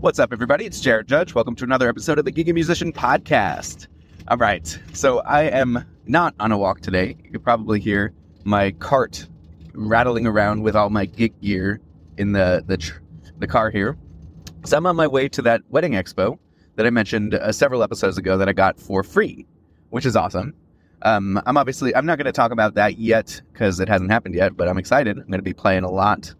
What's up, everybody? It's Jared Judge. Welcome to another episode of the Gigging Musician Podcast. All right, so I am not on a walk today. You could probably hear my cart rattling around with all my gig gear in the car here. So I'm on my way to that wedding expo that I mentioned several episodes ago that I got for free, which is awesome. I'm not going to talk about that yet because it hasn't happened yet, but I'm excited. I'm going to be playing a lot.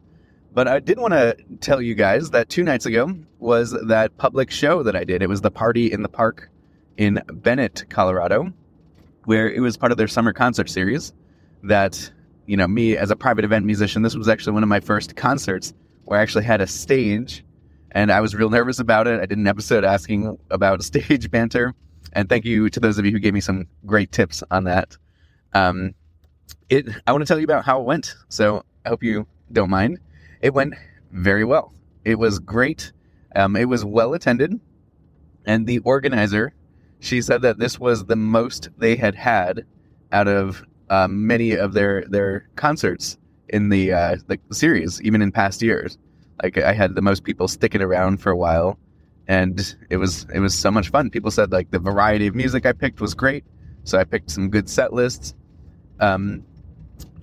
But I did want to tell you guys that 2 nights ago was that public show that I did. It was the Party in the Park in Bennett, Colorado, where it was part of their summer concert series that, you know, me as a private event musician, this was actually one of my first concerts where I actually had a stage, and I was real nervous about it. I did an episode asking about stage banter, and thank you to those of you who gave me some great tips on that. I want to tell you about how it went, so I hope you don't mind. It went very well. It was great. It was well attended. And the organizer, she said that this was the most they had had out of many of their concerts in the series, even in past years. Like, I had the most people sticking around for a while, and it was so much fun. People said, like, the variety of music I picked was great, so I picked some good set lists.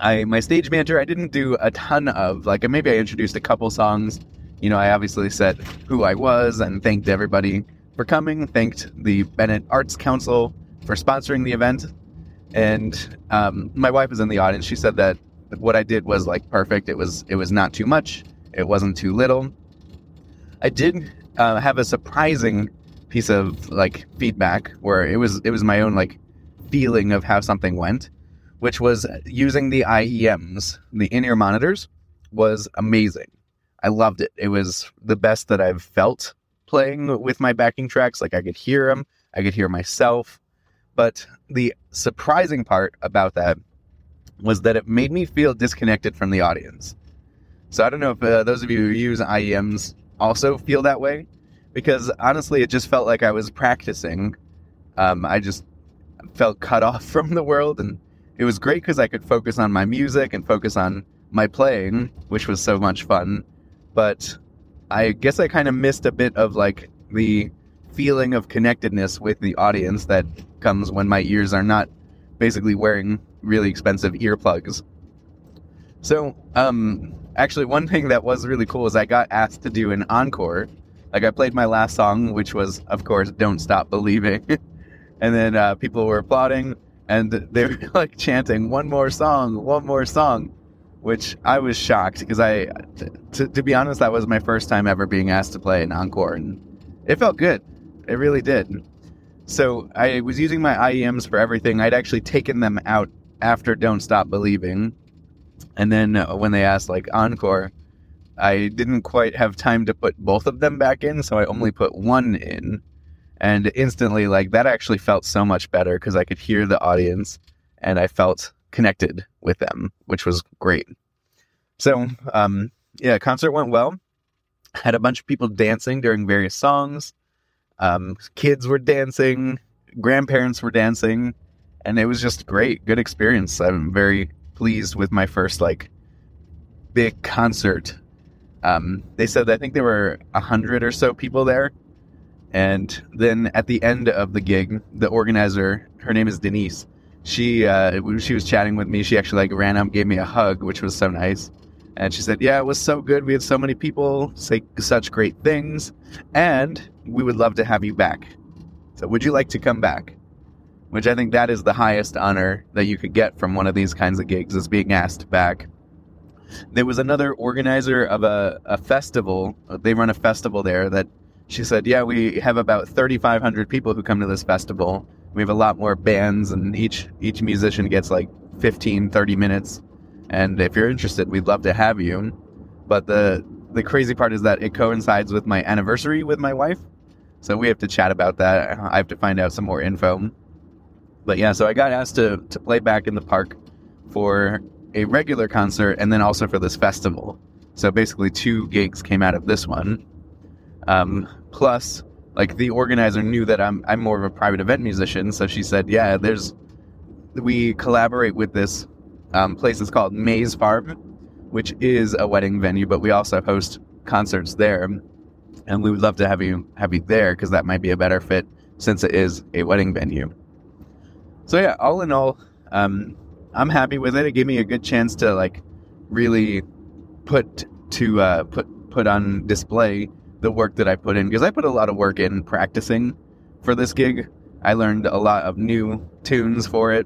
My stage banter, I didn't do a ton of, like, maybe I introduced a couple songs. You know, I obviously said who I was and thanked everybody for coming, thanked the Bennett Arts Council for sponsoring the event. And my wife was in the audience. She said that what I did was, like, perfect. It was not too much. It wasn't too little. I did have a surprising piece of, like, feedback where it was my own, like, feeling of how something went, which was using the IEMs, the in-ear monitors, was amazing. I loved it. It was the best that I've felt playing with my backing tracks. Like, I could hear them. I could hear myself. But the surprising part about that was that it made me feel disconnected from the audience. So I don't know if those of you who use IEMs also feel that way, because honestly, it just felt like I was practicing. I just felt cut off from the world, and it was great because I could focus on my music and focus on my playing, which was so much fun. But I guess I kind of missed a bit of, like, the feeling of connectedness with the audience that comes when my ears are not basically wearing really expensive earplugs. So, actually, one thing that was really cool is I got asked to do an encore. Like, I played my last song, which was, of course, Don't Stop Believing. And then people were applauding. And they were, like, chanting, one more song, which I was shocked because to be honest, that was my first time ever being asked to play an encore, and it felt good. It really did. So I was using my IEMs for everything. I'd actually taken them out after Don't Stop Believing. And then when they asked, like, encore, I didn't quite have time to put both of them back in, so I only put one in. And instantly, like, that actually felt so much better because I could hear the audience and I felt connected with them, which was great. So, yeah, concert went well. Had a bunch of people dancing during various songs. Kids were dancing. Grandparents were dancing. And it was just great. Good experience. I'm very pleased with my first, like, big concert. They said that I think there were 100 or so people there. And then at the end of the gig, the organizer, her name is Denise, she was chatting with me. She actually, like, ran up, gave me a hug, which was so nice. And she said, yeah, it was so good. We had so many people say such great things. And we would love to have you back. So would you like to come back? Which I think that is the highest honor that you could get from one of these kinds of gigs, is being asked back. There was another organizer of a festival. They run a festival there that she said, yeah, we have about 3,500 people who come to this festival. We have a lot more bands, and each musician gets, like, 15, 30 minutes. And if you're interested, we'd love to have you. But the crazy part is that it coincides with my anniversary with my wife. So we have to chat about that. I have to find out some more info. But yeah, so I got asked to play back in the park for a regular concert and then also for this festival. So basically 2 gigs came out of this one. Plus, like, the organizer knew that I'm more of a private event musician. So she said, yeah, we collaborate with this place. It's called Maze Farm, which is a wedding venue, but we also host concerts there. And we would love to have you there, because that might be a better fit since it is a wedding venue. So yeah, all in all, I'm happy with it. It gave me a good chance to really put on display the work that I put in, because I put a lot of work in practicing for this gig. I learned a lot of new tunes for it,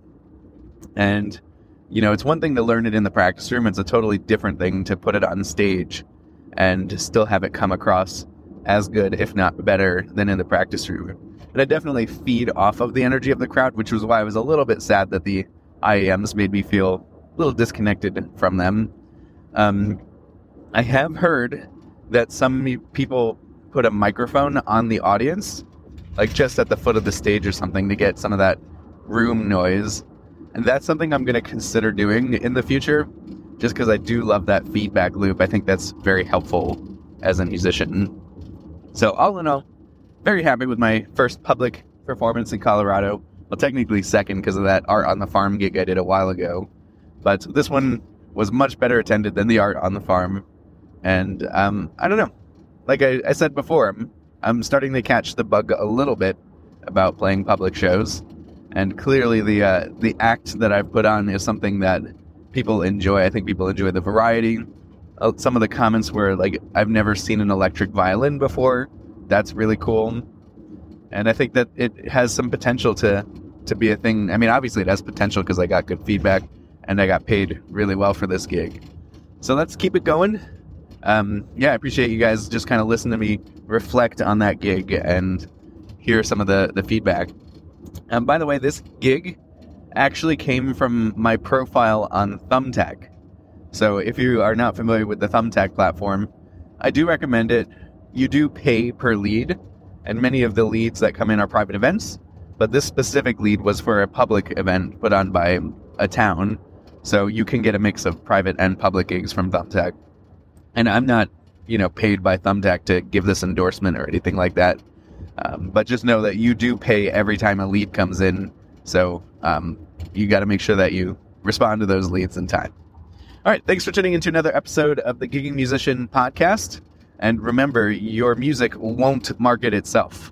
and it's one thing to learn it in the practice room. It's a totally different thing to put it on stage and still have it come across as good, if not better, than in the practice room. And I definitely feed off of the energy of the crowd, which was why I was a little bit sad that the IEMs made me feel a little disconnected from them. I have heard that some people put a microphone on the audience, just at the foot of the stage or something, to get some of that room noise. And that's something I'm going to consider doing in the future, just because I do love that feedback loop. I think that's very helpful as a musician. So all in all, very happy with my first public performance in Colorado. Well, technically second, because of that Art on the Farm gig I did a while ago. But this one was much better attended than the Art on the Farm. And I don't know. Like I said before, I'm starting to catch the bug a little bit about playing public shows. And clearly the act that I've put on is something that people enjoy. I think people enjoy the variety. Some of the comments were I've never seen an electric violin before. That's really cool. And I think that it has some potential to be a thing. I mean, obviously it has potential because I got good feedback and I got paid really well for this gig. So let's keep it going. Yeah, I appreciate you guys just kind of listen to me reflect on that gig and hear some of the feedback. By the way, this gig actually came from my profile on Thumbtack. So if you are not familiar with the Thumbtack platform, I do recommend it. You do pay per lead, and many of the leads that come in are private events, but this specific lead was for a public event put on by a town, so you can get a mix of private and public gigs from Thumbtack. And I'm not, paid by Thumbtack to give this endorsement or anything like that, but just know that you do pay every time a lead comes in, so you got to make sure that you respond to those leads in time. All right, thanks for tuning into another episode of the Gigging Musician Podcast. And remember, your music won't market itself.